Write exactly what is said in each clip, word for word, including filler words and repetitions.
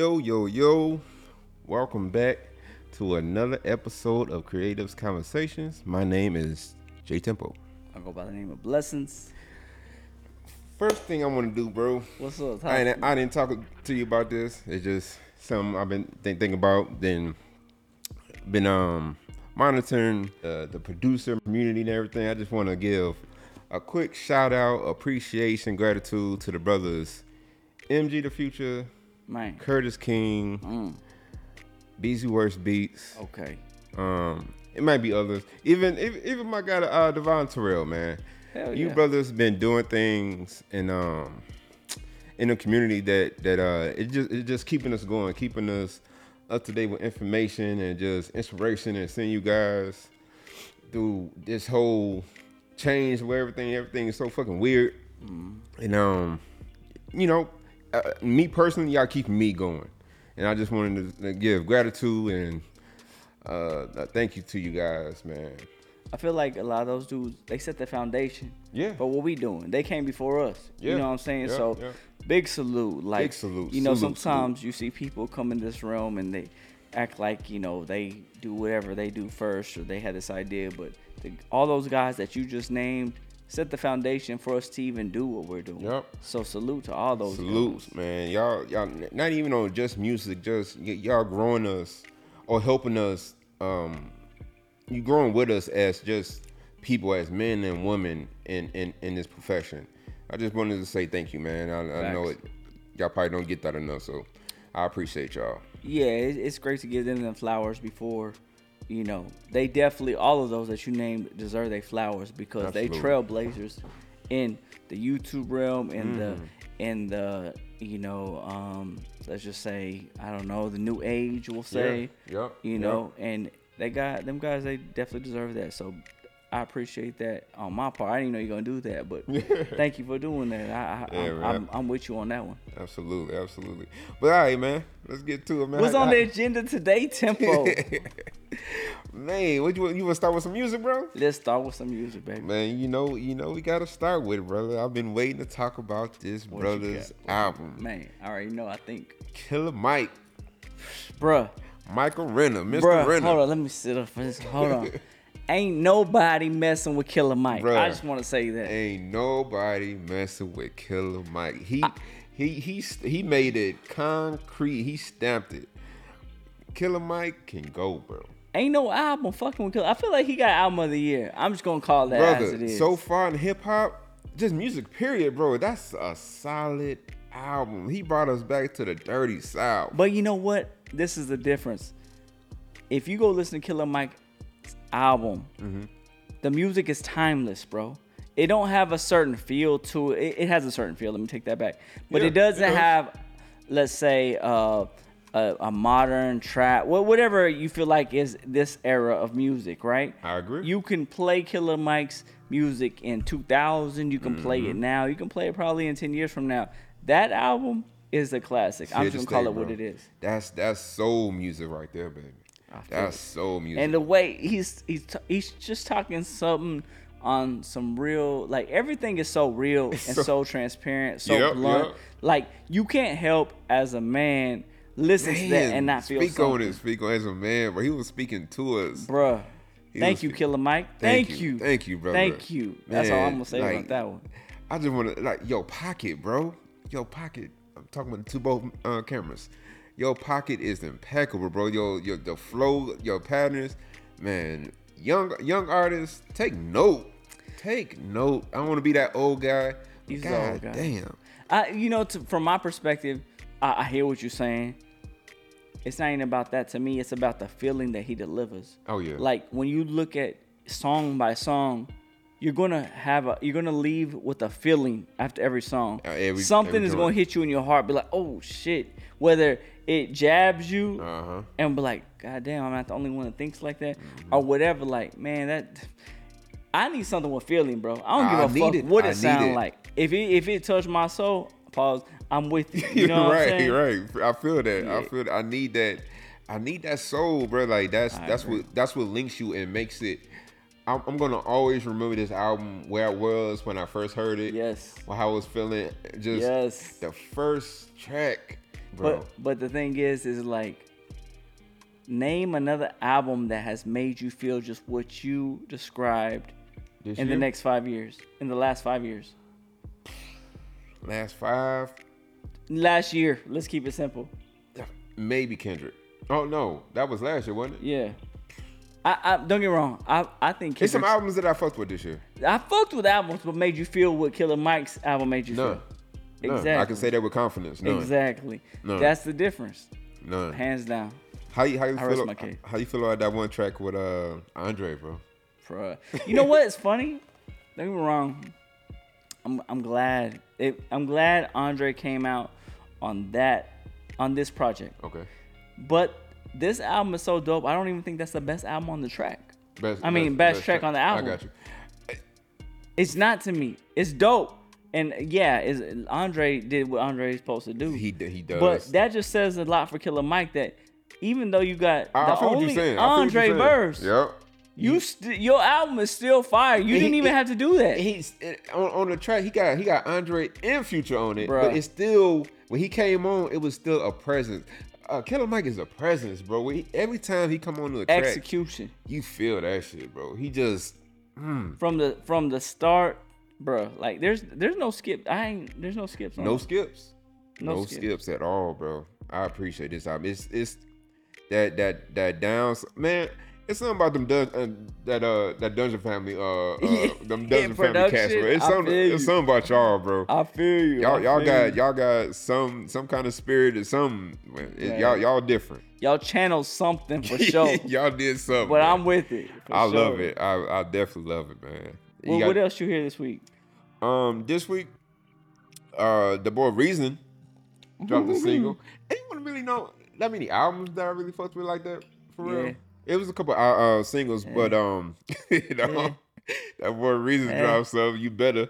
Yo, yo, yo. Welcome back to another episode of Creatives Conversations. My name is Jay Tempo. I go by the name of Blessings. First thing I want to do, bro. What's up? I, didn't, I didn't talk to you about this. It's just something I've been think, thinking about. Then been um monitoring uh, the producer community and everything. I just want to give a quick shout out, appreciation, gratitude to the brothers M G the Future, Man. Curtis King, mm. B Z Worst Beats. Okay. Um, it might be others. Even even, even my guy, uh, Devon Terrell, man. Hell you yeah. brothers been doing things in um in the community that that uh it just it just keeping us going, keeping us up to date with information and just inspiration, and seeing you guys through this whole change where everything everything is so fucking weird. Mm. And um, you know. Uh, me personally, y'all keep me going, and I just wanted to, to give gratitude and uh, thank you to you guys, man. I feel like a lot of those dudes, they set the foundation. Yeah. But what we doing? They came before us. Yeah. You know what I'm saying? Yeah, so yeah. big salute. Like, big salute. You know, salute, sometimes salute. You see people come in this room and they act like, you know, they do whatever they do first, or they had this idea. But the, all those guys that you just named set the foundation for us to even do what we're doing. Yep. So salute to all those. Salutes, guys. Man. Y'all, y'all, not even on just music. Just y- y'all growing us or helping us. Um, you growing with us as just people, as men and women in in, in this profession. I just wanted to say thank you, man. I, I know it. Y'all probably don't get that enough, so I appreciate y'all. Yeah, it, it's great to give them them flowers before. You know, they definitely, all of those that you named deserve their flowers, because Absolutely. They trailblazers in the YouTube realm, in mm. the, in the, you know, um, let's just say, I don't know, the new age, we'll say, yeah. yep. you yep. know, and they got, them guys, they definitely deserve that. So I appreciate that on my part. I didn't know you're going to do that, but thank you for doing that. I, I, yeah, I'm, I'm, I'm with you on that one. Absolutely, absolutely. But all right, man, let's get to it, man. What's I, on I, the agenda today, Tempo? Man, what you you wanna start with some music, bro? Let's start with some music, baby. Man, you know, you know, we gotta start with it, brother. I've been waiting to talk about this what brother's album. Man, all right, you know, I think Killer Mike, bruh, Michael Renner, Mister Bruh, Renner. Hold on, let me sit up for this. Hold on, ain't nobody messing with Killer Mike. Bruh, I just want to say that ain't nobody messing with Killer Mike. He I, he he he made it concrete. He stamped it. Killer Mike can go, bro. Ain't no album fucking with Killer. I feel like he got album of the year. I'm just gonna call that Brother, as it is. So far in hip hop, just music period, bro. That's a solid album. He brought us back to the dirty south. But you know what? This is the difference. If you go listen to Killer Mike's album, mm-hmm. the music is timeless, bro. It don't have a certain feel to it. It has a certain feel. Let me take that back. But yeah, it doesn't it does. have, let's say, uh, A, a modern trap, well, whatever you feel like is this era of music, right? I agree. You can play Killer Mike's music in two thousand. You can mm-hmm. play it now. You can play it probably in ten years from now. That album is a classic. Shit, I'm just gonna call it, bro, what it is. That's that's soul music right there, baby. That's it. Soul music. And the way he's he's t- he's just talking something on some real, like, everything is so real and so, so transparent, so yep, blunt. Yep. Like, you can't help as a man. Listen man, to that and not feel something. Speak on it, speak on it as a man, bro. He was speaking to us. Bruh. He thank you, speak- Killer Mike. Thank, thank you. you. Thank you, brother. Thank you. That's man, all I'm going to say like, about that one. I just want to, like, yo, Pocket, bro. Yo, Pocket. I'm talking about two both uh, cameras. Yo, Pocket is impeccable, bro. Yo, yo, the flow, your patterns. Man, young young artists, take note. Take note. I don't want to be that old guy. He's God old guy. Damn. I, you know, to, from my perspective, I, I hear what you're saying. It's not even about that to me. It's about the feeling that he delivers. Oh yeah. Like when you look at song by song, you're gonna have a, you're gonna leave with a feeling after every song. Uh, every, Something every is gonna hit you in your heart. Be like, oh shit. Whether it jabs you uh-huh. and be like, God damn, I'm not the only one that thinks like that, mm-hmm. or whatever. Like, man, that I need something with feeling, bro. I don't I give a fuck it. what I it sounds like. If it if it touched my soul, pause. I'm with you. You know right, what I'm right. I feel that. Yeah. I feel that. I need that. I need that soul, bro. Like that's I that's agree. what that's what links you and makes it. I'm, I'm gonna always remember this album where I was when I first heard it. Yes. How I was feeling. Just yes. The first track. Bro. But but the thing is, is like, name another album that has made you feel just what you described this in year? the next five years, in the last five years. Last five. Last year. Let's keep it simple. Maybe Kendrick. Oh no, that was last year, wasn't it? Yeah. I, I don't get wrong. I I think Kendrick's, it's some albums that I fucked with this year. I fucked with albums, but made you feel what Killer Mike's album made you None. feel. None. Exactly. I can say that with confidence. None. Exactly. None. That's the difference. None. Hands down. How you how you I feel? About, how you feel about that one track with uh Andre, bro? Bruh. You know what? It's funny. Don't get me wrong. I'm I'm glad it, I'm glad Andre came out on that on this project. Okay. But this album is so dope. I don't even think that's the best album on the track. Best, I mean, best, best, best track, track on the album. I got you. It's not to me. It's dope. And yeah, is Andre did what Andre's supposed to do. He he does. But that just says a lot for Killer Mike that even though you got I, the I only Andre verse, yep. you st- your album is still fire. You he, didn't even he, have to do that. He's on, on the track. He got he got Andre and Future on it, Bruh. but it's still when he came on, it was still a presence. Uh, Killer Mike is a presence, bro. He, every time he come on to the execution, track, you feel that shit, bro. He just mm. from the from the start, bro. Like there's there's no skip. I ain't there's no skips. On no it. skips. No, no skips. skips at all, bro. I appreciate this album. It's it's that that that downs man. It's something about them dun- uh, that uh that Dungeon Family uh, uh them Dungeon Family cast. Bro. It's something it's something about y'all, bro. I feel you. Y'all I y'all got you. y'all got some some kind of spirit or something. It, y'all y'all different. Y'all channeled something for sure. Y'all did something. But man. I'm with it. I sure. love it. I I definitely love it, man. Well, got, what else you hear this week? Um, this week, uh, the boy Reason dropped a single. Anyone really know that many albums that I really fucked with like that for yeah. real? It was a couple uh, uh singles, yeah. but um, you know, yeah. that boy Reason yeah. dropped so you better.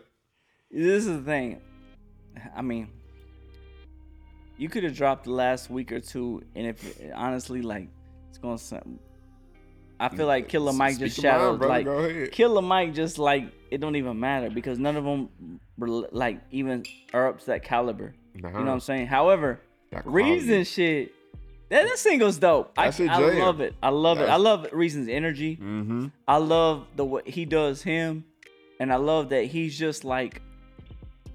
This is the thing. I mean, you could have dropped the last week or two, and if honestly, like, it's gonna sound. I feel like Killer Mike Speak just shadowed mind, like Killer Mike just like it don't even matter because none of them were, like even are up to that caliber. Nah. You know what I'm saying? However, Reason shit, that, that single's dope. I, I love it. I love That's... it. I love Reason's energy. Mm-hmm. I love the way he does him, and I love that he's just like,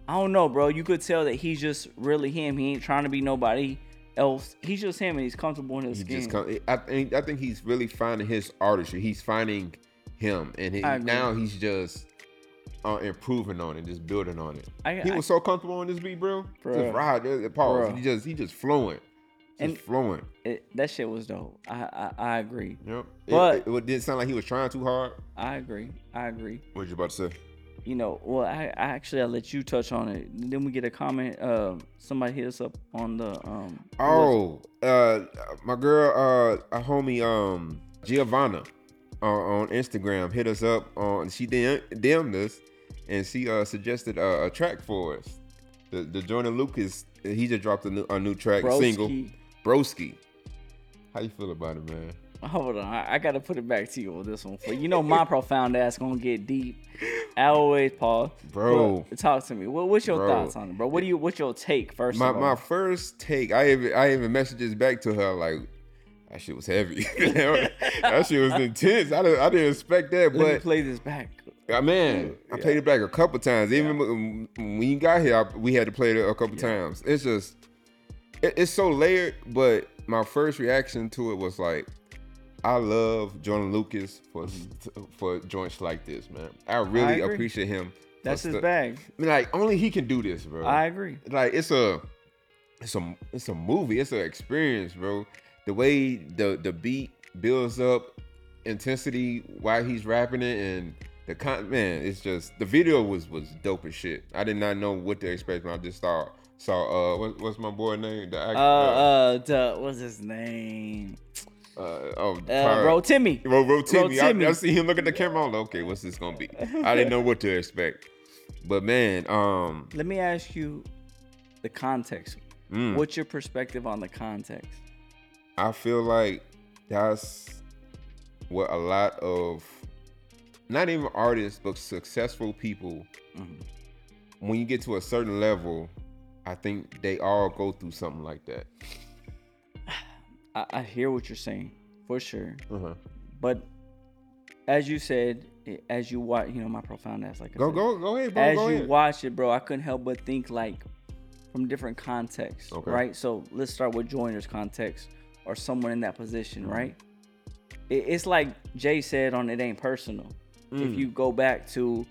I don't know, bro. You could tell that he's just really him. He ain't trying to be nobody else. He's just him, and he's comfortable in his he skin. Just, I think I think he's really finding his artistry. He's finding him, and he, now he's just uh, improving on it, just building on it. I, he I, was so comfortable on this beat, bro. bro just ride, pause. Bro. He just he just flowing, just and flowing. It, that shit was dope. I I, I agree. Yep. But it, it, it didn't sound like he was trying too hard. I agree. I agree. What you about to say? You know, well, I, I actually I let you touch on it. Then we get a comment. Uh, somebody hit us up on the. Um, oh, uh, my girl, uh, a homie, um, Giovanna, uh, on Instagram hit us up on. She D M'd us, and she uh suggested uh, a track for us. The the Joyner Lucas, he just dropped a new, a new track Broski. single, Broski. How you feel about it, man? Hold on, I, I gotta put it back to you on this one. For you know, my profound ass gonna get deep. I always pause, bro. But talk to me. What, what's your bro. thoughts on it, bro? What do you? What's your take first? My of all? my first take. I even I even messaged this back to her like that shit was heavy. That shit was intense. I didn't, I didn't expect that. But let me play this back. I man, yeah. I played it back a couple times. Even yeah. when you got here, I, we had to play it a couple yeah. times. It's just it, it's so layered. But my first reaction to it was like, I love Joyner Lucas for for joints like this, man. I really I appreciate him. That's his stu- bag. I mean, like only he can do this, bro. I agree. Like it's a, it's a, it's a movie. It's an experience, bro. The way the the beat builds up intensity while he's rapping it, and the con- man, it's just the video was was dope as shit. I did not know what to expect when I just saw saw uh what, what's my boy name? The actor, uh, uh, uh the, what's his name? Uh, oh, uh, bro, Timmy. Bro, bro, Timmy. Bro, Timmy. I, I see him look at the camera. I'm like, okay, what's this gonna be? I didn't know what to expect. But man, um, let me ask you the context. Mm. What's your perspective on the context? I feel like that's what a lot of not even artists, but successful people. Mm-hmm. When you get to a certain level, I think they all go through something like that. I, I hear what you're saying, for sure. Uh-huh. But as you said, as you watch, you know, my profound ass, like I go, said, go, go ahead, bro. As go you ahead. watch it, bro, I couldn't help but think, like, from different contexts, okay. right? So let's start with Joyner's context or someone in that position, mm-hmm. right? It, it's like Jay said on It Ain't Personal. Mm. If you go back to,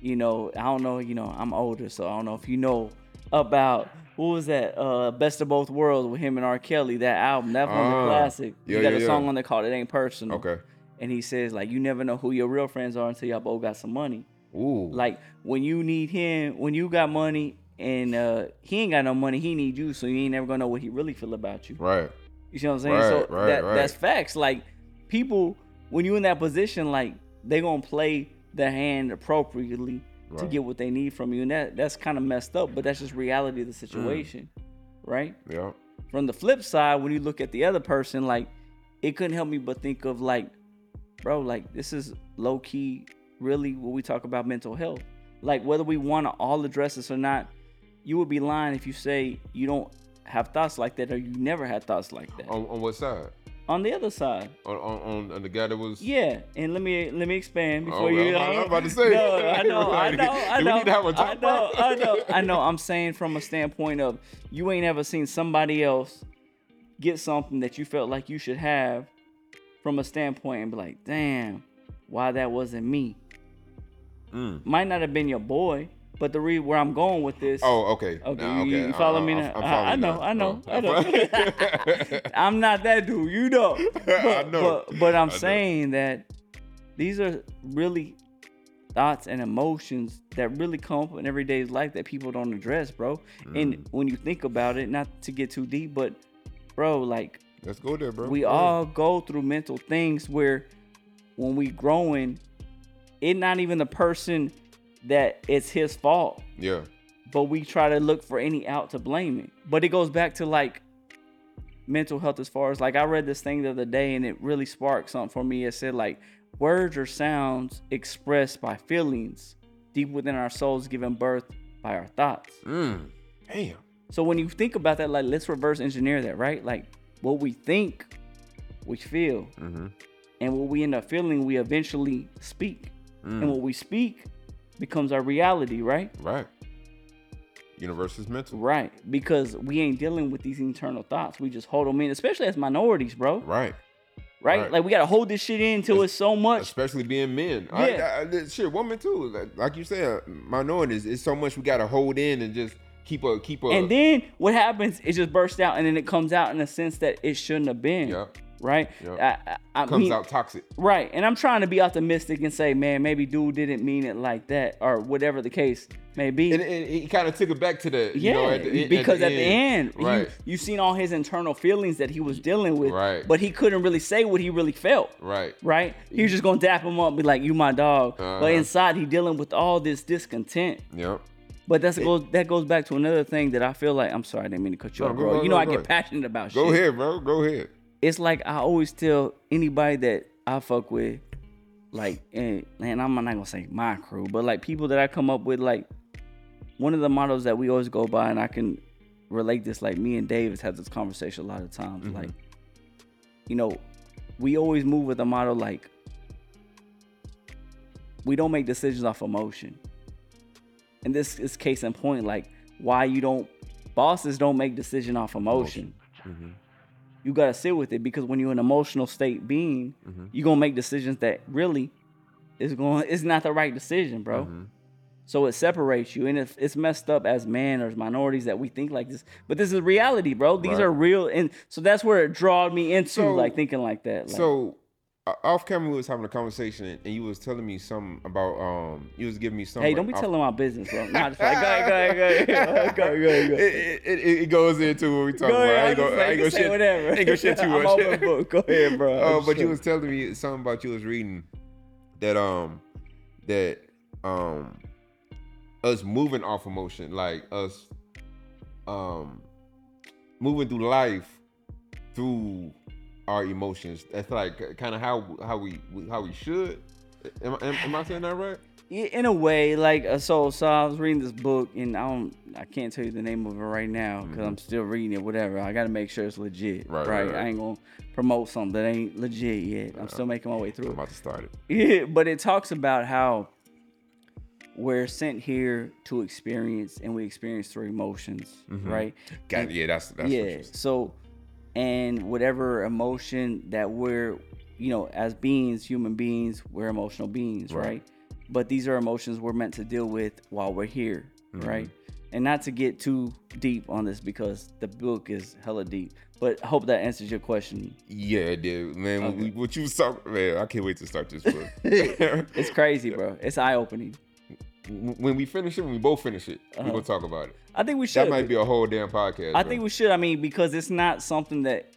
you know, I don't know, you know, I'm older, so I don't know if you know about, what was that, uh, Best of Both Worlds with him and R. Kelly, that album, that one's uh, a classic. Yeah, you got yeah, a song yeah. on there called It Ain't Personal. Okay. And he says, like, you never know who your real friends are until y'all both got some money. Ooh. Like, when you need him, when you got money and uh, he ain't got no money, he need you, so you ain't never gonna know what he really feel about you. Right. You see what I'm saying? Right, so right, that, right. that's facts. Like, people, when you in that position, like, they gonna play the hand appropriately right. to get what they need from you. And that that's kind of messed up, but that's just reality of the situation, mm. right? Yeah. From the flip side, when you look at the other person, like, it couldn't help me but think of, like, bro, like, this is low-key really what we talk about mental health. Like, whether we want to all address this or not, you would be lying if you say you don't have thoughts like that or you never had thoughts like that. On, on what side? On the other side. On, on on the guy that was. Yeah, and let me let me expand before oh, you. Know. I'm about to say. No, I know, I know, I know. We need to have a talk I know, I know, I know. I'm saying from a standpoint of you ain't ever seen somebody else get something that you felt like you should have, from a standpoint and be like, damn, why that wasn't me. Mm. Might not have been your boy. But the read where I'm going with this. Oh, okay. Okay, nah, you, okay. you follow I'm, me now? I'm, I'm I, I know, now. I know, oh. I know. I'm not that dude, you know. But, I know. But, but I'm I saying know. that these are really thoughts and emotions that really come up in everyday life that people don't address, bro. Mm. And when you think about it, not to get too deep, but bro, like. Let's go there, bro. We go all there. go through mental things where when we growing, it's not even the person that it's his fault. Yeah. But we try to look for any out to blame it. But it goes back to like mental health as far as like I read this thing the other day and it really sparked something for me. It said like words or sounds expressed by feelings deep within our souls given birth by our thoughts. Mm. Damn. So when you think about that, like let's reverse engineer that, right? Like what we think, we feel. Mm-hmm. And what we end up feeling, we eventually speak. Mm. And what we speak becomes our reality, right? Right. Universe is mental. Right. Because we ain't dealing with these internal thoughts. We just hold them in, especially as minorities, bro. Right. Right? right. Like, we got to hold this shit in until it's, it's so much. Especially being men. Yeah. I, I, I, shit, women too. Like, like you said, minorities, it's so much we got to hold in and just keep a... keep a. And then what happens, it just bursts out and then it comes out in a sense that it shouldn't have been. Yeah. Right? Yeah. I, I, I comes mean, out toxic. Right. And I'm trying to be optimistic and say, man, maybe dude didn't mean it like that or whatever the case may be. And, and he kind of took it back to the, you yeah, know, at the, because at the end, at the end right. you, you seen all his internal feelings that he was dealing with, right. but he couldn't really say what he really felt. Right. Right. He was just going to dap him up and be like, you my dog. Uh-huh. But inside, he dealing with all this discontent. Yep. But that's it, goes, that goes back to another thing that I feel like, I'm sorry, I didn't mean to cut you no, off, bro. Go, go, you know, go, I get passionate about go shit. Go ahead, bro. Go ahead. It's like I always tell anybody that I fuck with, like, and, and I'm not going to say my crew, but, like, people that I come up with, like, one of the mottos that we always go by, and I can relate this, like, me and Davis have this conversation a lot of times. Mm-hmm. Like, you know, we always move with a motto, like, we don't make decisions off emotion. And this is case in point, like, why you don't, bosses don't make decision off emotion. Mm-hmm. You got to sit with it because when you're in an emotional state being, mm-hmm. you're going to make decisions that really is going, it's not the right decision, bro. Mm-hmm. So it separates you. And if it's messed up as men or as minorities that we think like this, but this is reality, bro. These right. are real. And so that's where it drawed me into so, like thinking like that. Like, so uh, off camera, we was having a conversation and you was telling me something about, um, you was giving me something. Hey, don't be off- telling my business, bro. No, just like, go ahead, go ahead, go ahead. Go ahead, go ahead, go ahead. It, it, it goes into what we talking go ahead, about. I ain't gonna shit whatever. I ain't gonna shit too much. I'm open book. Go ahead, bro. Oh, uh, but sure. You was telling me something about you was reading that, um, that, um, us moving off emotion, like us, um, moving through life through our emotions. That's like kind of how how we how we should. Am, am, am I saying that right? in a way, like a soul. So I was reading this book, and I don't, I can't tell you the name of it right now because mm-hmm. I'm still reading it. Whatever, I got to make sure it's legit, right, right? right? I ain't gonna promote something that ain't legit yet. I'm uh, still making my way through. I'm about to start it. Yeah, but it talks about how we're sent here to experience, and we experience through emotions, mm-hmm. right? Got, and, yeah, that's that's yeah. Interesting. So, and whatever emotion that we're, you know, as beings, human beings, we're emotional beings, right? right? But these are emotions we're meant to deal with while we're here, mm-hmm. right? And not to get too deep on this because the book is hella deep, but I hope that answers your question. Yeah, it did, man. Okay. What you was talking, man, I can't wait to start this book. It's crazy, bro. It's eye-opening. When we finish it, when we both finish it, uh-huh. we're going to talk about it. I think we should. That might be a whole damn podcast. I bro. think we should. I mean, because it's not something that,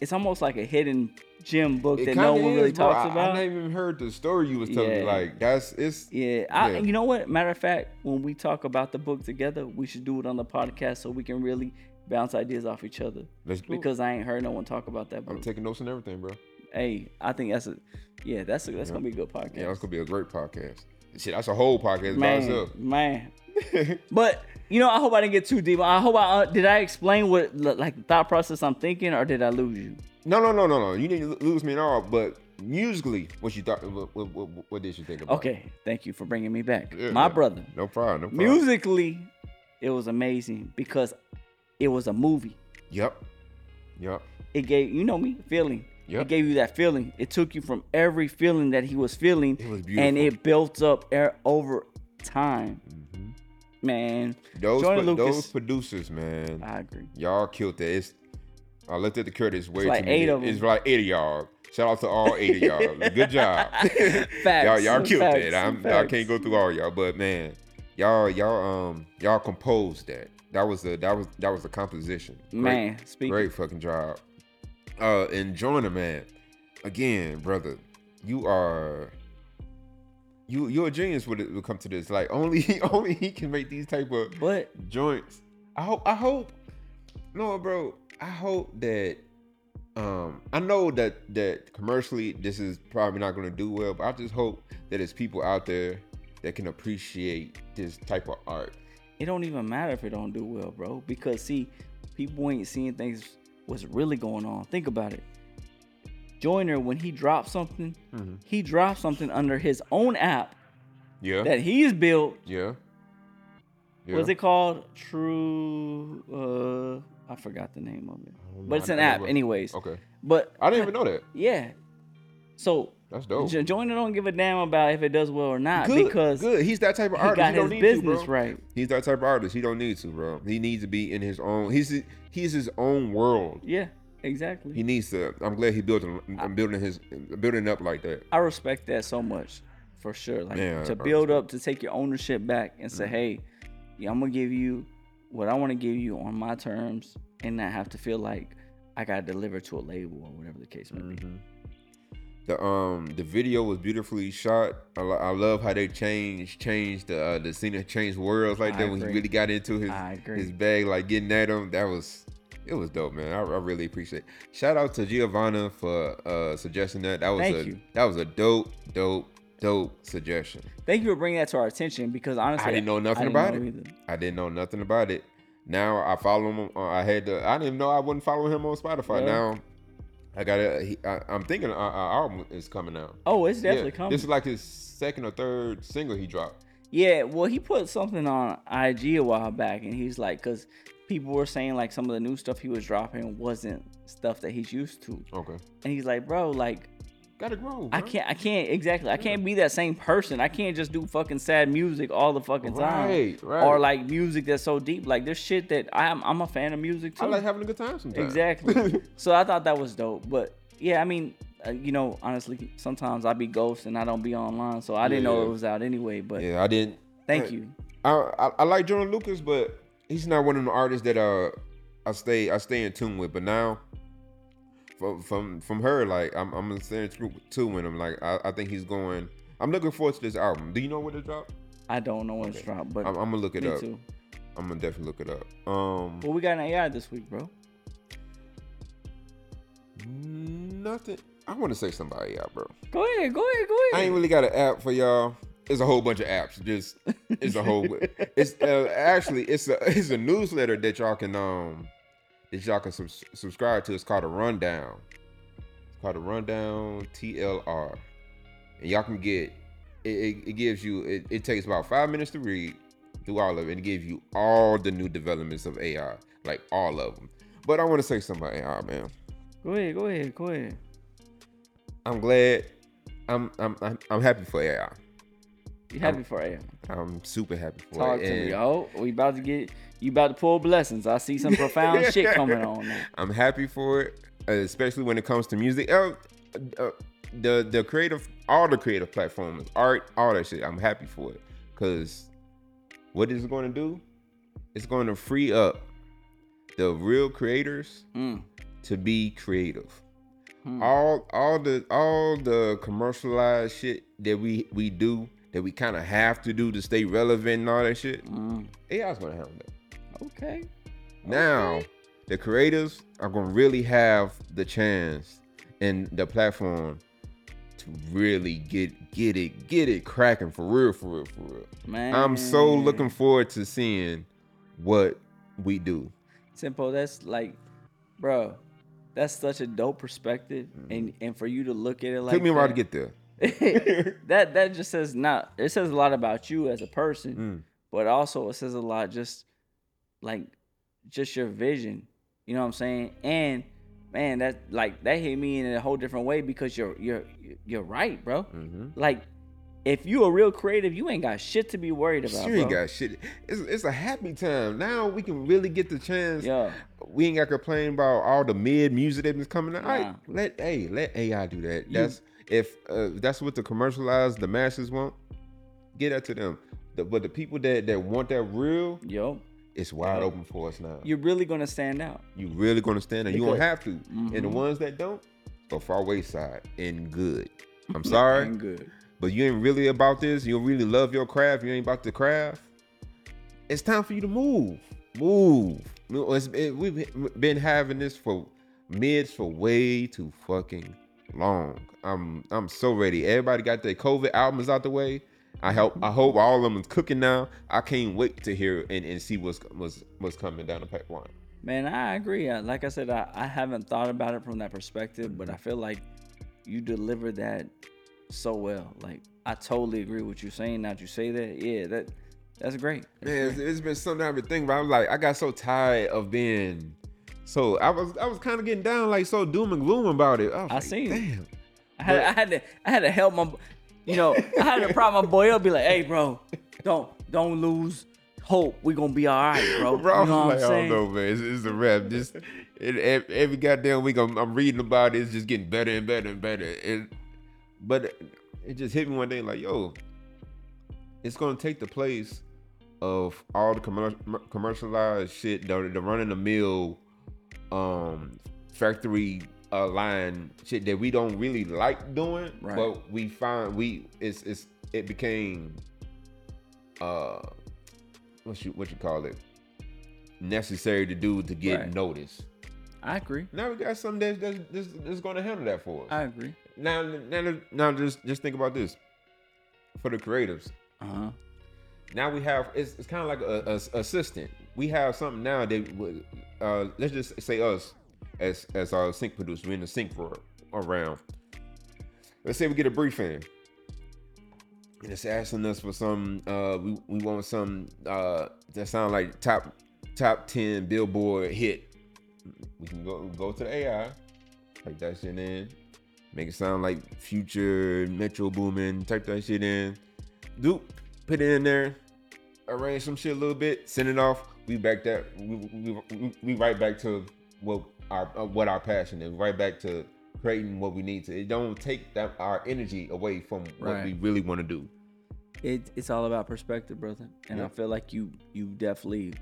it's almost like a hidden gym book it that no one is, really bro. talks about. I, I never even heard the story you was telling yeah. me. Like that's it's yeah. I, yeah. You know what? Matter of fact, when we talk about the book together, we should do it on the podcast so we can really bounce ideas off each other. Let's do because it. I ain't heard no one talk about that book. I'm taking notes and everything, bro. Hey, I think that's a yeah. That's a, that's yeah. gonna be a good podcast. Yeah, that's gonna be a great podcast. Shit, that's a whole podcast man, by itself, man. But you know, I hope I didn't get too deep. I hope I uh, did. I explain what like the thought process I'm thinking, or did I lose you? No, no, no, no, no. You didn't lose me at all. But musically, what you thought? What, what, what did you think about? Okay, thank you for bringing me back, yeah, my brother. No problem. No problem. Musically, it was amazing because it was a movie. Yep. Yep. It gave you know me feeling. Yep. It gave you that feeling. It took you from every feeling that he was feeling, it was beautiful. And it built up air over time. Mm-hmm. Man, those Joyner pro- Lucas, those producers, man. I agree. Y'all killed that. It's, I looked at the Curtis way. It's like eight of them. It's like eight of y'all. Shout out to all eight of y'all. Good job. Facts. Y'all, y'all killed Facts. that. I'm, I can't go through all y'all, but man, y'all, y'all, um, y'all composed that. That was the that was that was the composition. Great, man, speaking. Great fucking job. Uh, and Joyner, man, again, brother, you are. You you're a genius when it will come to this. Like only only he can make these type of but, joints. I hope I hope no bro. I hope that um I know that that commercially this is probably not gonna do well, but I just hope that there's people out there that can appreciate this type of art. It don't even matter if it don't do well, bro, because see, people ain't seeing things what's really going on. Think about it. Joyner, when he drops something, mm-hmm. he drops something under his own app yeah. that he's built. Yeah. yeah. What's it called? True. Uh, I forgot the name of it. Oh, but it's an app, anyways. Okay. But I didn't even know that. Yeah. So that's dope. Joyner don't give a damn about if it does well or not good, because good. He's that type of artist. He got he his don't need business to, bro. right. He's that type of artist. He don't need to, bro. He needs to be in his own. He's he's his own world. Yeah. Exactly. He needs to. I'm glad he building. I'm building his building up like that. I respect that so much, for sure. Like yeah, to build up, to take your ownership back and say, mm-hmm. "Hey, yeah, I'm gonna give you what I want to give you on my terms, and not have to feel like I gotta deliver to a label or whatever the case may mm-hmm. be." The um the video was beautifully shot. I, I love how they changed changed the uh, the scene, changed worlds like I that agree. when he really got into his his bag, like getting at him. That was. It was dope, man. I, I really appreciate it. Shout out to Giovanna for uh, suggesting that. That was Thank a you. that was a dope, dope, dope suggestion. Thank you for bringing that to our attention because honestly, I didn't know nothing I about didn't know it. Either. I didn't know nothing about it. Now I follow him. Uh, I had to. I didn't even know I wouldn't follow him on Spotify. Yeah. Now I got to. I'm thinking our, our album is coming out. Oh, it's definitely yeah, coming. This is like his second or third single he dropped. Yeah, well, he put something on I G a while back, and he's like, because. People were saying like some of the new stuff he was dropping wasn't stuff that he's used to. Okay. And he's like, bro, like, gotta grow. Bro. I can't, I can't exactly. Yeah. I can't be that same person. I can't just do fucking sad music all the fucking time. Right, right. Or like music that's so deep. Like there's shit that I'm, I'm a fan of music too. I like having a good time sometimes. Exactly. So I thought that was dope. But yeah, I mean, uh, you know, honestly, sometimes I be ghost and I don't be online, so I didn't yeah. know it was out anyway. But yeah, I didn't. Thank I, you. I, I I like Joyner Lucas, but. He's not one of the artists that uh I stay I stay in tune with, but now from from, from her like I'm I'm staying in tune with him. Like I, I think he's going. I'm looking forward to this album. Do you know when it dropped? I don't know when okay. it's dropped, but I'm, I'm gonna look it me up. Too. I'm gonna definitely look it up. Um, well, we got an A I this week, bro. Nothing. I want to say something about A I, bro. Go ahead, go ahead, go ahead. I ain't really got an app for y'all. It's a whole bunch of apps. Just it's a whole. It's uh, actually it's a it's a newsletter that y'all can um that y'all can sub- subscribe to. It's called a rundown. It's called a rundown T L R, and y'all can get it. It, it gives you. It, it takes about five minutes to read through all of it, and it gives you all the new developments of A I, like all of them. But I want to say something about A I, man. Go ahead, go ahead, go ahead. I'm glad. I'm I'm I'm, I'm happy for A I. You happy I'm, for it? I'm super happy for Talk it. Talk to me. Oh, we about to get you about to pull blessings. I see some profound shit coming on. Now. I'm happy for it, especially when it comes to music. Oh, uh, the the creative, all the creative platforms, art, all that shit. I'm happy for it because what is it going to do? It's going to free up the real creators mm. to be creative. Mm. All all the all the commercialized shit that we we do. That we kind of have to do to stay relevant and all that shit. Mm. A I's gonna handle that. Okay. Now, okay. The creators are gonna really have the chance and the platform to really get get it, get it cracking for real, for real, for real. Man. I'm so looking forward to seeing what we do. Tempo, that's like, bro, that's such a dope perspective. Mm-hmm. And and for you to look at it like took me a while to get there. that that just says not. It says a lot about you as a person, mm. but also it says a lot just like just your vision. You know what I'm saying? And man, that like that hit me in a whole different way because you're you're you're right, bro. Mm-hmm. Like if you a real creative, you ain't got shit to be worried about. You ain't bro. got shit. It's it's a happy time now. We can really get the chance. Yeah. We ain't got to complain about all the mid music that's coming out. Nah. Right, let hey let A I do that. You, that's If uh, that's what the commercialized, the masses want, get that to them. The, but the people that, that want that real, yo, it's wide yo. open for us now. You're really going to stand out. You're really going to stand out. Because, you don't have to. Mm-hmm. And the ones that don't, go far wayside and good. I'm sorry. And good. But you ain't really about this. You don't really love your craft. You ain't about the craft. It's time for you to move. Move. It's, it, we've been having this for mids for way too fucking long. I'm I'm so ready. Everybody got their COVID albums out the way. I hope I hope all of them is cooking now. I can't wait to hear and, and see what's what's what's coming down the pipeline. Man, I agree. Like I said, I, I haven't thought about it from that perspective, but I feel like you delivered that so well. Like I totally agree with you saying. Now that you say that, yeah, that that's great. That's Man, great. It's, it's been something I've been thinking about. I'm like, I got so tired of being. So I was I was kind of getting down like so doom and gloom about it. I, was I like, seen damn. I had but, I had to I had to help my you know, I had to prop my boy up, be like, hey bro, don't don't lose hope. We're gonna be all right, bro. bro you know I'm like, what I'm saying? I don't know, man. It's, it's a wrap. Just it, every goddamn week I'm, I'm reading about it, it's just getting better and better and better. And but it just hit me one day like, yo, it's gonna take the place of all the commer- commercialized shit, the, the run of the mill. Um, factory uh, line shit that we don't really like doing, right. But we find we it's it's it became uh what you what you call it necessary to do to get right. noticed. I agree. Now we got something that's that's, that's, that's going to handle that for us. I agree. Now now now just just think about this for the creatives. Uh huh. Now we have it's it's kind of like a, a assistant. We have something now that uh, let's just say us as as our sync producer, we're in the sync for around. Let's say we get a briefing, and it's asking us for some. Uh, we we want some uh, that sound like top top ten Billboard hit. We can go go to the A I, type that shit in, make it sound like Future, Metro Boomin, type that shit in, do put it in there, arrange some shit a little bit, send it off. We back that we we, we, we right back to what our uh, what our passion is. Right back to creating what we need to. It don't take that our energy away from right. what we really want to do. It it's all about perspective, brother. And yeah. I feel like you you definitely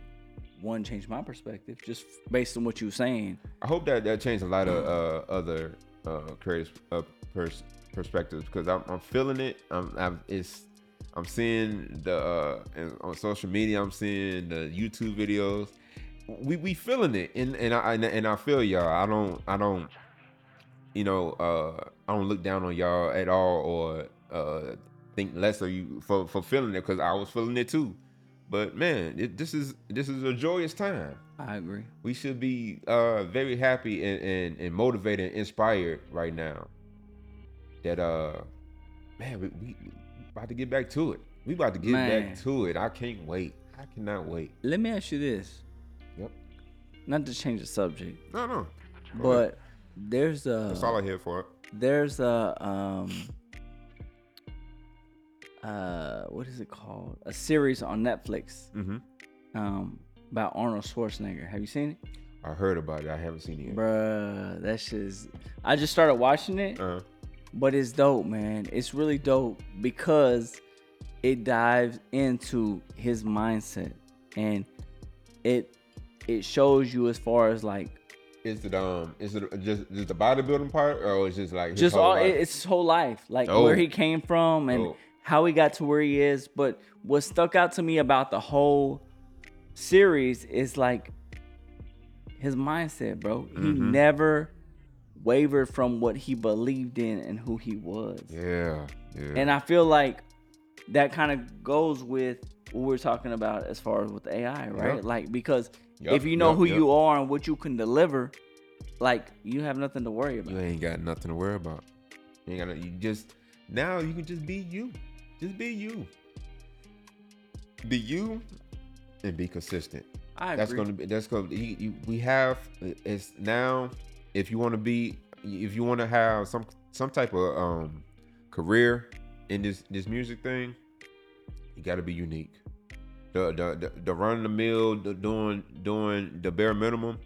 one changed my perspective just based on what you were saying. I hope that that changed a lot of uh, other uh, creators' uh, pers- perspectives because I'm, I'm feeling it. I'm I've, it's. I'm seeing the uh, on social media. I'm seeing the YouTube videos. We we feeling it, and and I and I feel y'all. I don't I don't, you know, uh, I don't look down on y'all at all, or uh, think less of you for, for feeling it, because I was feeling it too. But man, it, this is this is a joyous time. I agree. We should be uh, very happy and, and, and motivated and inspired right now. That uh, man, we, we about to get back to it. We about to get man. back to it. I can't wait. I cannot wait. Let me ask you this. Yep. Not to change the subject. No, no. Go but ahead. There's a. That's all I hear for it. There's a um. Uh, what is it called? A series on Netflix. Mm-hmm. Um, by Arnold Schwarzenegger. Have you seen it? I heard about it. I haven't seen it yet. Bruh, that shit's. I just started watching it. Uh-huh. But it's dope, man. It's really dope because it dives into his mindset, and it it shows you as far as like. Is it um? Is it just just the bodybuilding part, or is just like his just whole all? Life? It's his whole life, like oh. where he came from and oh. how he got to where he is. But what stuck out to me about the whole series is like his mindset, bro. He mm-hmm. never wavered from what he believed in and who he was. Yeah, yeah. And I feel like that kind of goes with what we're talking about as far as with A I, right? Yep. Like because. Yep, if you know yep, who yep. you are and what you can deliver, like you have nothing to worry about. You ain't got nothing to worry about. You ain't got. You just now you can just be you, just be you, be you, and be consistent. I agree. That's gonna be. That's gonna. You, you, we have. It's now. If you want to be, if you want to have some some type of um career in this this music thing, you got to be unique. The the the, the run the mill, the doing doing the bare minimum,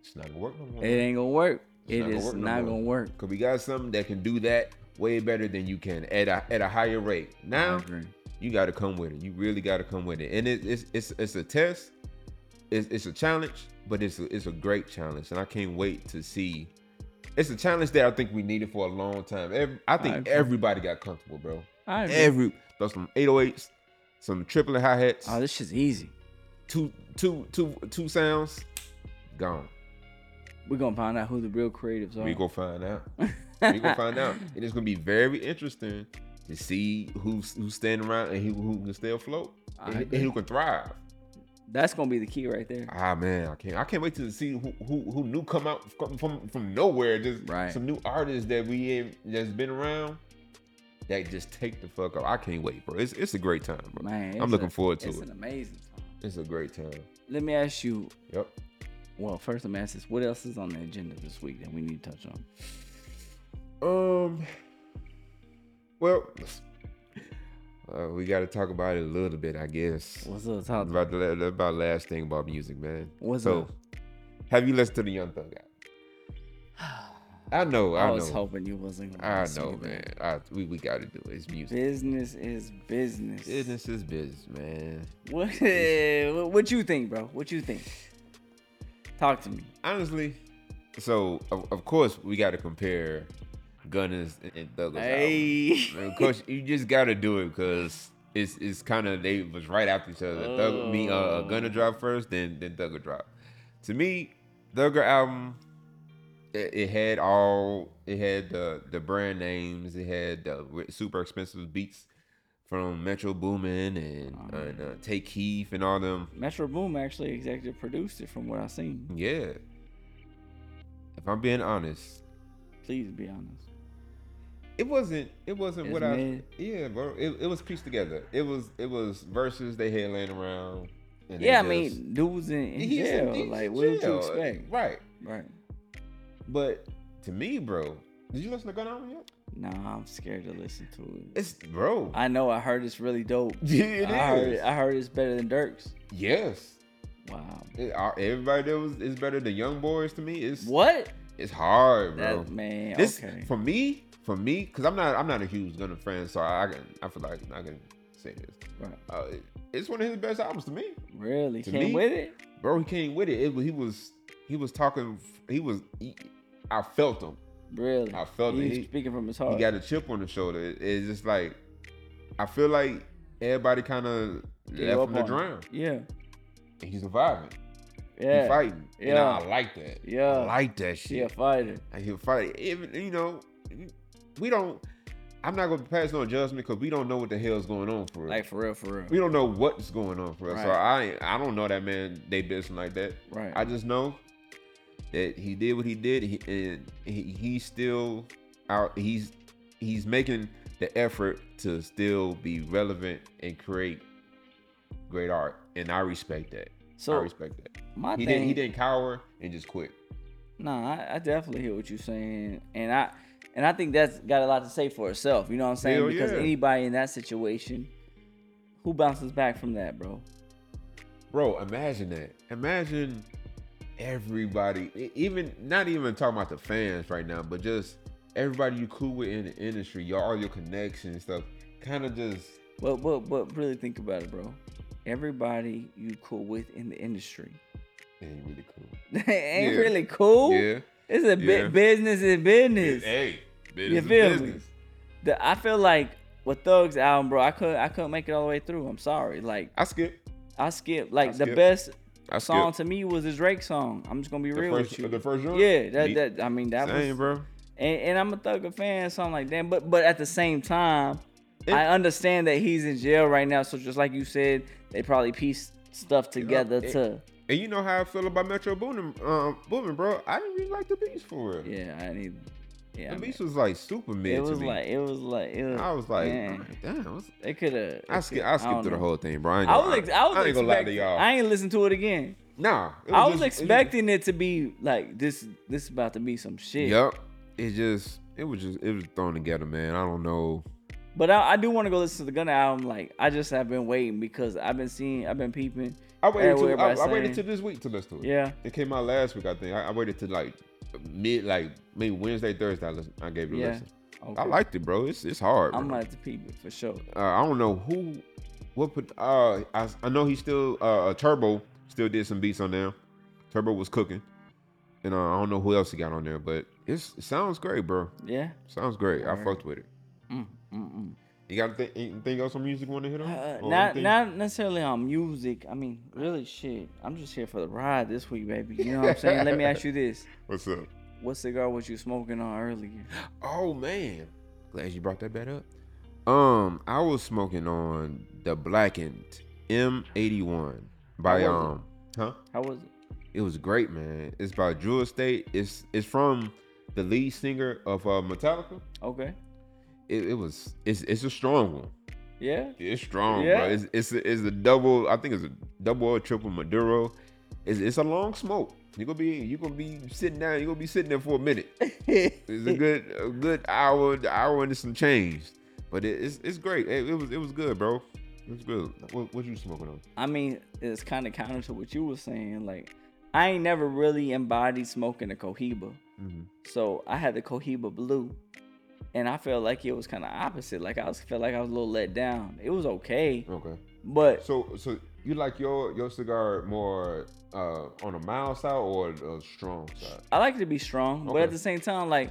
it's not gonna work no more. It ain't gonna work. It's it not is gonna work not no gonna work. Cause we got something that can do that way better than you can at a at a higher rate. Now you gotta come with it. You really gotta come with it. And it, it's it's it's a test. It's it's a challenge, but it's a, it's a great challenge, and I can't wait to see. It's a challenge that I think we needed for a long time. Every, I think I everybody got comfortable, bro. I agree. Every those some eight oh eights. Some triplet hi hats. Oh, this shit's easy. Two, two, two, two sounds, gone. We're gonna find out who the real creatives are. We gonna find out. We gonna find out, and it's gonna be very interesting to see who's who's standing around and who, who can stay afloat and, and who can thrive. That's gonna be the key right there. Ah man, I can't. I can't wait to see who who, who new come out from from, from nowhere. Just right. Some new artists that we in, that's been around. That just take the fuck up. I can't wait, bro. It's it's a great time, bro. Man, I'm looking a, forward to it's it. It's an amazing time. It's a great time. Let me ask you. Yep. Well, first let me ask this. What else is on the agenda this week that we need to touch on? Um. Well, uh, we got to talk about it a little bit, I guess. What's up? Talk about the about last thing about music, man. What's so, up? Have you listened to the Young Thug album? I know, I, I was know. hoping you wasn't gonna I know, man. I, we we gotta do it. It's music. Business is business. Business is business, man. What what you think, bro? What you think? Talk to me. Honestly, so of, of course we gotta compare Gunna's and Thugger's hey. album. Of course, you just gotta do it because it's it's kind of they was right after each other. Oh. Thug, me, uh, Gunna dropped first, then then Thugger dropped. To me, Thugger album. It had all. It had the the brand names. It had the super expensive beats from Metro Boomin and, oh, and uh, Tay Keith and all them. Metro Boomin actually executive produced it, from what I seen. Yeah. If I'm being honest, please be honest. It wasn't. It wasn't it's what mid. I. Yeah, bro. It it was pieced together. It was it was verses they had laying around. And yeah, I just, mean, dudes in, in jail. In like, what did you expect? Right. Right. But to me, bro, did you listen to Gunna album yet? Nah, I'm scared to listen to it. It's bro. I know. I heard it's really dope. Yeah, it I is. Heard, I heard it's better than Dirk's. Yes. Wow. It, everybody that was is better than Young Boys to me. It's what? It's hard, bro. That, man, this, okay. For me, for me, because I'm not, I'm not a huge Gunna fan, so I, I can, I feel like I can say this. Right. Uh, it, it's one of his best albums to me. Really? To came me, with it, bro. He came with it. it he was, he was talking. He was. He, I felt him. Really? I felt He's it. He's speaking from his heart. He got a chip on his shoulder. It, it's just like, I feel like everybody kind of left him to drown. Yeah. And he's surviving. Yeah. He's fighting. Yeah. And I, I like that. Yeah. I like that shit. He's a fighter. He's a fighter. Even, you know, we don't, I'm not gonna pass no judgment because we don't know what the hell's going on for real. Like for real, for real. We don't know what's going on for us. Right. So I, I don't know that man. They business like that. Right. I just know that he did what he did, he, and he, he's still out. He's he's making the effort to still be relevant and create great art, and I respect that. So I respect that. My he thing, didn't he didn't cower and just quit. No, nah, I, I definitely hear what you're saying, and I. And I think that's got a lot to say for itself. You know what I'm saying? Hell because yeah. Anybody in that situation, who bounces back from that, bro? Bro, imagine that. Imagine everybody, even not even talking about the fans right now, but just everybody you cool with in the industry, your, all your connections and stuff, kind of just. But, but, but really think about it, bro. Everybody you cool with in the industry. Ain't really cool. Ain't yeah. really cool? Yeah. It's a yeah. bi- business is business. Hey, business you feel is business. Me? The, I feel like with Thug's album, bro, I couldn't I couldn't make it all the way through. I'm sorry. Like I skipped. I skipped. Like I skipped. The best I song to me was his Drake song. I'm just gonna be the real first, with you. The first one? Yeah, that, that I mean that same, was bro. And, and I'm a Thugger fan, so I'm like, damn, but but at the same time, it, I understand that he's in jail right now. So just like you said, they probably piece stuff together you know, it, to And you know how I feel about Metro Boomin, um, Boomin, bro. I didn't really like the beats for real. Yeah, I didn't. Yeah, the I beats mean, was like super mid to me. It was like, it was like, it was. I was like, man, damn, it, it could have. I skipped, I skipped I through know. the whole thing, bro. I ain't, I was, I, I, I ain't gonna lie to y'all. I ain't listen to it again. Nah, it was I was just, expecting it, just, it to be like this. This is about to be some shit. Yep. It just, it was just, it was thrown together, man. I don't know. But I, I do want to go listen to the Gunna album. Like I just have been waiting because I've been seeing, I've been peeping. I waited till I, I waited till this week to listen to it. Yeah, it came out last week, I think. I, I waited till like mid, like maybe Wednesday, Thursday. I, listen, I gave it a yeah. listen. Okay. I liked it, bro. It's it's hard. I'm gonna have to peep it for sure. Uh, I don't know who, what put. Uh, I I know he still uh Turbo still did some beats on there. Turbo was cooking, and uh, I don't know who else he got on there, but it's it sounds great, bro. Yeah, sounds great. All I right. fucked with it. Mm, mm, mm. You got th- anything else on music you want to hit on? Uh, not anything? Not necessarily on music. I mean, really shit. I'm just here for the ride this week, baby. You know what I'm saying? Let me ask you this. What's up? What cigar was you smoking on earlier? Oh, man. Glad you brought that back up. Um, I was smoking on the Blackened M eighty-one by, um, it? huh? How was it? It was great, man. It's by Drew Estate. It's, it's from the lead singer of uh, Metallica. Okay. It, it was it's it's a strong one. Yeah, it's strong, yeah. bro. It's it's a, it's a double. I think it's a double or triple Maduro. It's it's a long smoke. You gonna be you gonna be sitting down. You gonna be sitting there for a minute. It's a good a good hour hour and some change. But it, it's it's great. It, it was it was good, bro. It was good. What what you smoking on? I mean, it's kind of counter to what you were saying. Like, I ain't never really embodied smoking a Cohiba. Mm-hmm. So I had the Cohiba Blue. And I felt like it was kind of opposite. Like I was felt like I was a little let down. It was okay. Okay. But so so you like your your cigar more uh, on a mild side or a strong side? I like it to be strong, okay. But at the same time, like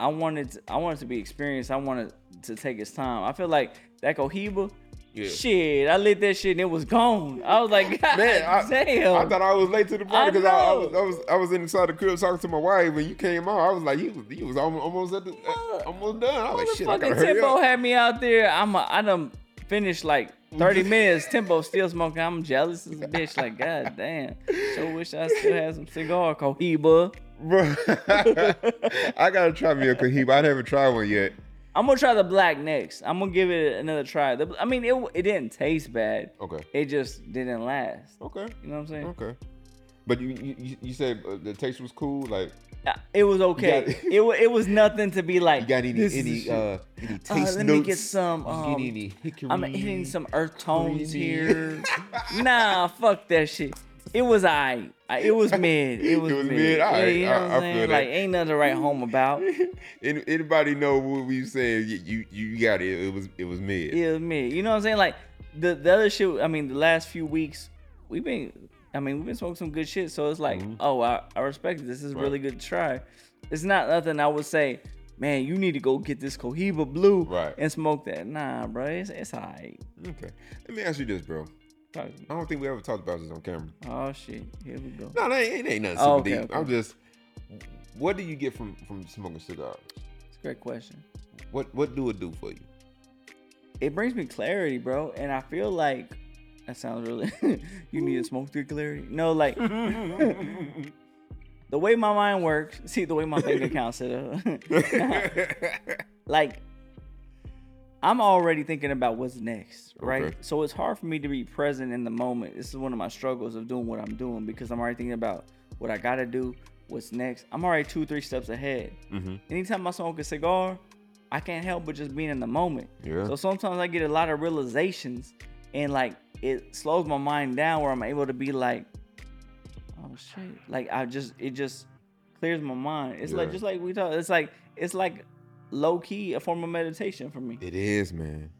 I wanted to, I wanted to be experienced. I wanted to take its time. I feel like that Cohiba. Yeah. Shit, I lit that shit and it was gone. I was like, God man, I, damn. I thought I was late to the party because I, I, I, was, I was I was inside the crib talking to my wife when you came out. I was like, you was, you was almost at the uh, almost done. I was like, shit, I gotta hurry up. Tempo had me out there. I'm a, I done finished like thirty minutes. Tempo still smoking. I'm jealous as a bitch. Like, God damn. So wish I still had some cigar Cohiba. Bro, I gotta try me a Cohiba. I haven't tried one yet. I'm gonna try the black next. I'm gonna give it another try. The, I mean, it it didn't taste bad. Okay. It just didn't last. Okay. You know what I'm saying? Okay. But you you, you said the taste was cool, like. It was okay. Got, it it was nothing to be like. You got any this any uh any taste uh, let notes? Let me get some. Um, get any hickory, I'm hitting some earth tones here. Nah, fuck that shit. It was alright. It was mid. It was, it was mid. mid. All right. Yeah, you know I, what I'm saying? Like, ain't nothing to write home about. Anybody know what we saying? You, you you got it. It was it was mid. It was mid. You know what I'm saying? Like the, the other shit. I mean, the last few weeks we've been. I mean, we've been smoking some good shit. So it's like, mm-hmm. oh, I, I respect it. This is right. really good to try. It's not nothing I would say. Man, you need to go get this Cohiba Blue right. and smoke that. Nah, bro, it's it's alright. Okay, let me ask you this, bro. I don't think we ever talked about this on camera. Oh shit! Here we go. No, that ain't, it ain't nothing super oh, okay, deep. Okay. I'm just. What do you get from from smoking cigars? It's a great question. What what do it do for you? It brings me clarity, bro. And I feel like that sounds really. You need to smoke through clarity. No, like the way my mind works. See, the way my bank account set up. Like I'm already thinking about what's next, right? Okay. So it's hard for me to be present in the moment. This is one of my struggles of doing what I'm doing because I'm already thinking about what I gotta do, what's next. I'm already two, three steps ahead. Mm-hmm. Anytime I smoke a cigar, I can't help but just being in the moment. Yeah. So sometimes I get a lot of realizations and like it slows my mind down where I'm able to be like, oh shit. Like I just, it just clears my mind. It's yeah. like, just like we talk, it's like, it's like low key a form of meditation for me. It is, man.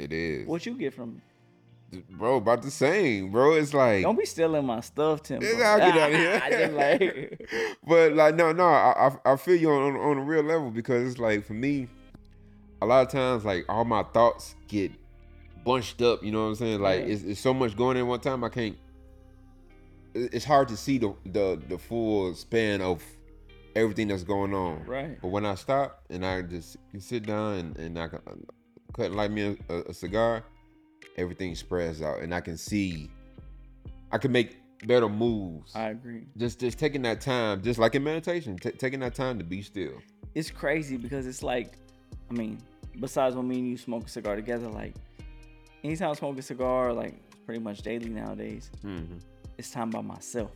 It is. What you get from it? Bro, about the same, bro. It's like. Don't be stealing my stuff, Tim. I'll get out of here. I just like. But like, no, no, I I feel you on, on, on a real level because it's like for me, a lot of times like all my thoughts get bunched up. You know what I'm saying? Like yeah. it's, it's so much going in one time. I can't. It's hard to see the the, the full span of everything that's going on. Right. But when I stop and I just can sit down and, and I can cut light me a, a cigar, everything spreads out and I can see, I can make better moves. I agree. Just just taking that time, just like in meditation, t- taking that time to be still. It's crazy because it's like, I mean, besides when me and you smoke a cigar together, like anytime I smoke a cigar, like pretty much daily nowadays, mm-hmm. it's time by myself.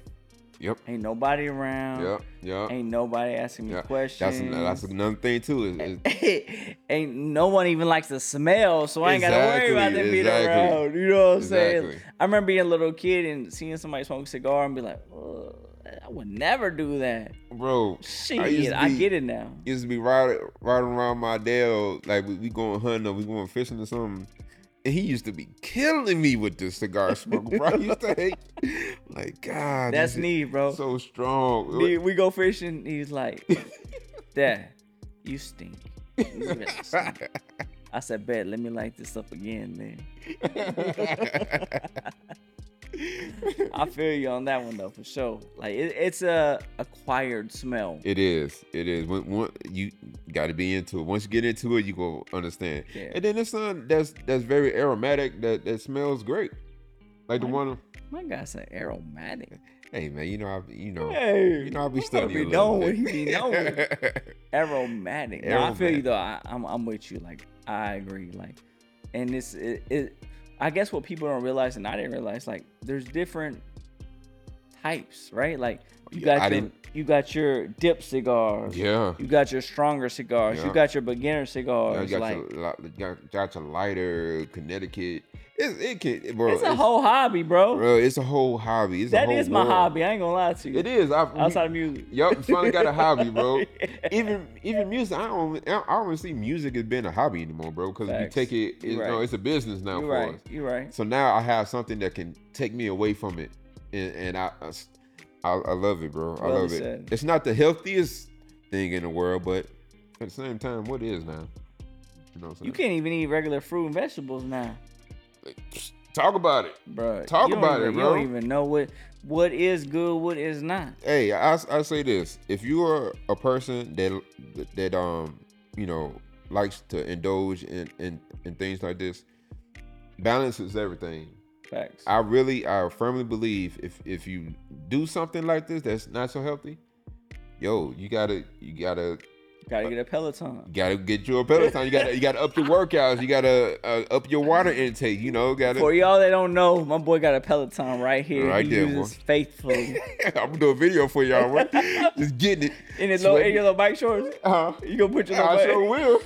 Yep. Ain't nobody around. Yep. Yep. Ain't nobody asking me yep. questions. That's, that's another thing too. Is, is... Ain't no one even likes the smell, so I ain't exactly, gotta worry about them being exactly. around. You know what exactly. I'm saying? I remember being a little kid and seeing somebody smoke a cigar and be like, ugh, I would never do that, bro. Shit, I, be, I get it now. Used to be riding, riding around my dad, like we, we going hunting or we going fishing or something. And he used to be killing me with this cigar smoke, bro. I used to hate, like, God. That's Neve, bro. So strong. Neve, we go fishing. He's like, Dad, you stink. You really stink. I said, bet, let me light this up again, man. I feel you on that one, though, for sure. Like, it, it's a acquired smell. It is. It is. When, when you got to be into it. Once you get into it, you go understand. Yeah. And then there's something that's that's very aromatic that, that smells great. Like my, the one. My guy's an aromatic. Hey man, you know I you know hey, you know I be studying. Be knowing what he be knowing. Aromatic. No, I feel you though. I, I'm I'm with you. Like I agree. Like, and it's it. it I guess what people don't realize, and I didn't realize, like there's different types, right? Like you got I your didn't... you got your dip cigars, yeah. You got your stronger cigars, yeah. You got your beginner cigars, yeah, you got like your, you got your lighter, Connecticut. It's it can, bro. It's a it's, whole hobby, bro. Bro, it's a whole hobby. It's that a whole is my world. Hobby. I ain't gonna lie to you. It is. I, Outside we, of music. Yup, finally got a hobby, bro. yeah. Even even music, I don't I don't see music as being a hobby anymore, bro. Because we take it, it right. no, it's a business now You're for right. us. You're right. So now I have something that can take me away from it, and, and I, I I love it, bro. I well love said. it. It's not the healthiest thing in the world, but at the same time, what is now? You know what I'm saying? You can't even eat regular fruit and vegetables now. Talk about it, bro. Talk about even, it, bro. You don't even know what what is good, what is not. Hey, I, I say this: if you are a person that that um you know likes to indulge in in, in things like this, balance is everything. Facts. I really, I firmly believe if if you do something like this that's not so healthy, yo, you gotta you gotta. Gotta get a Peloton. Gotta get you a Peloton. You gotta you gotta up your workouts. You gotta uh, up your water intake. You know, gotta. For y'all that don't know, my boy got a Peloton right here. Right he there, uses bro. Faithfully. I'm gonna do a video for y'all. Bro. Just getting it. In his little, in your little bike shorts. Uh-huh. You gonna put your little. I sure will.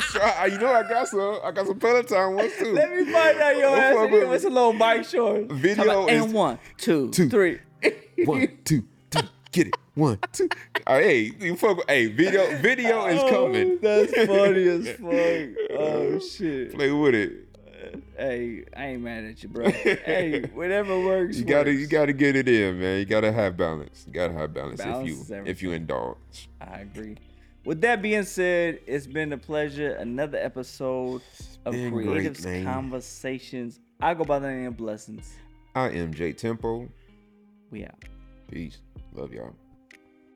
So I, you know I got some. I got some Peloton ones too. Let me find out your ass. And give us a little bike shorts. Video about, is and one, two, two, three, one, two, two. Get it. One, two. Oh, hey, you fuck with, hey, video video is coming. Oh, that's funny as fuck. Oh, shit. Play with it. Hey, I ain't mad at you, bro. Hey, whatever works. You works. gotta you gotta get it in, man. You gotta have balance. You gotta have balance, balance if you if you indulge. I agree. With that being said, it's been a pleasure. Another episode of Creative great, Conversations. I go by the name of Blessings. I am Jay Tempo. We out. Peace. Love y'all.